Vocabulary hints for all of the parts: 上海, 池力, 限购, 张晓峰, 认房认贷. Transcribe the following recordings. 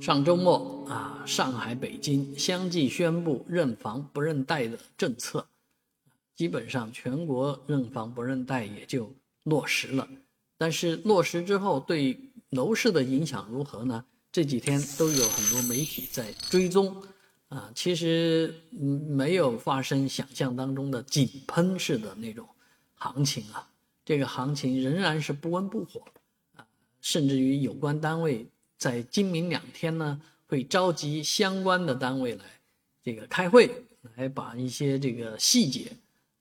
上周末啊，上海、北京相继宣布认房不认贷的政策，基本上全国认房不认贷也就落实了。但是落实之后对楼市的影响如何呢？这几天都有很多媒体在追踪啊，其实没有发生想象当中的井喷式的那种行情啊，这个行情仍然是不温不火啊，甚至于有关单位在今明两天呢会召集相关的单位来这个开会，来把一些这个细节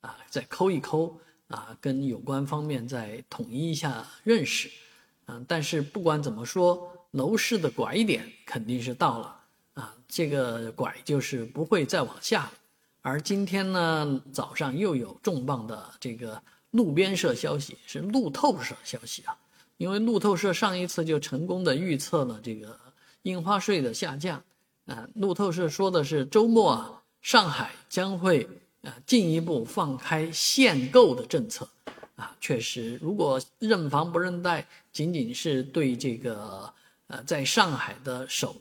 啊再抠一抠啊，跟有关方面再统一一下认识啊。但是不管怎么说，楼市的拐点肯定是到了啊，这个拐就是不会再往下。而今天呢早上又有重磅的这个路边社消息，是路透社消息啊，因为路透社上一次就成功的预测了这个印花税的下降啊，路透社说的是周末啊上海将会进一步放开限购的政策啊，确实如果认房不认贷仅仅是对这个在上海的首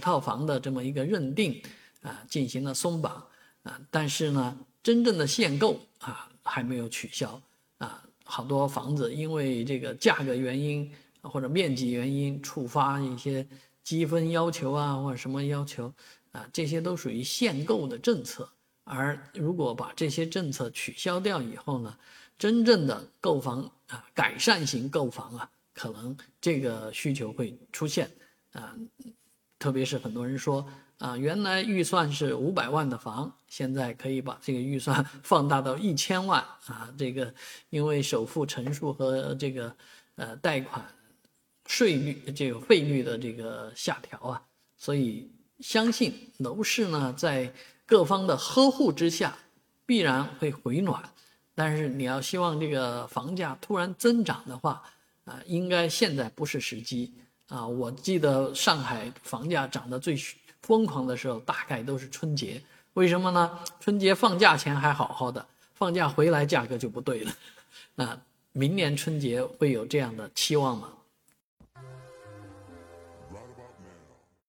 套房的这么一个认定啊进行了松绑啊，但是呢真正的限购啊还没有取消啊，好多房子因为这个价格原因或者面积原因触发一些积分要求啊或者什么要求啊，这些都属于限购的政策。而如果把这些政策取消掉以后呢，真正的购房啊改善型购房啊，可能这个需求会出现啊，特别是很多人说啊，原来预算是500万的房，现在可以把这个预算放大到1000万啊，这个因为首付成数和这个贷款税率这个费率的这个下调啊，所以相信楼市呢在各方的呵护之下必然会回暖。但是你要希望这个房价突然增长的话啊，应该现在不是时机啊。我记得上海房价涨得最疯狂的时候大概都是春节，为什么呢？春节放假前还好好的，放假回来价格就不对了。那明年春节会有这样的期望吗？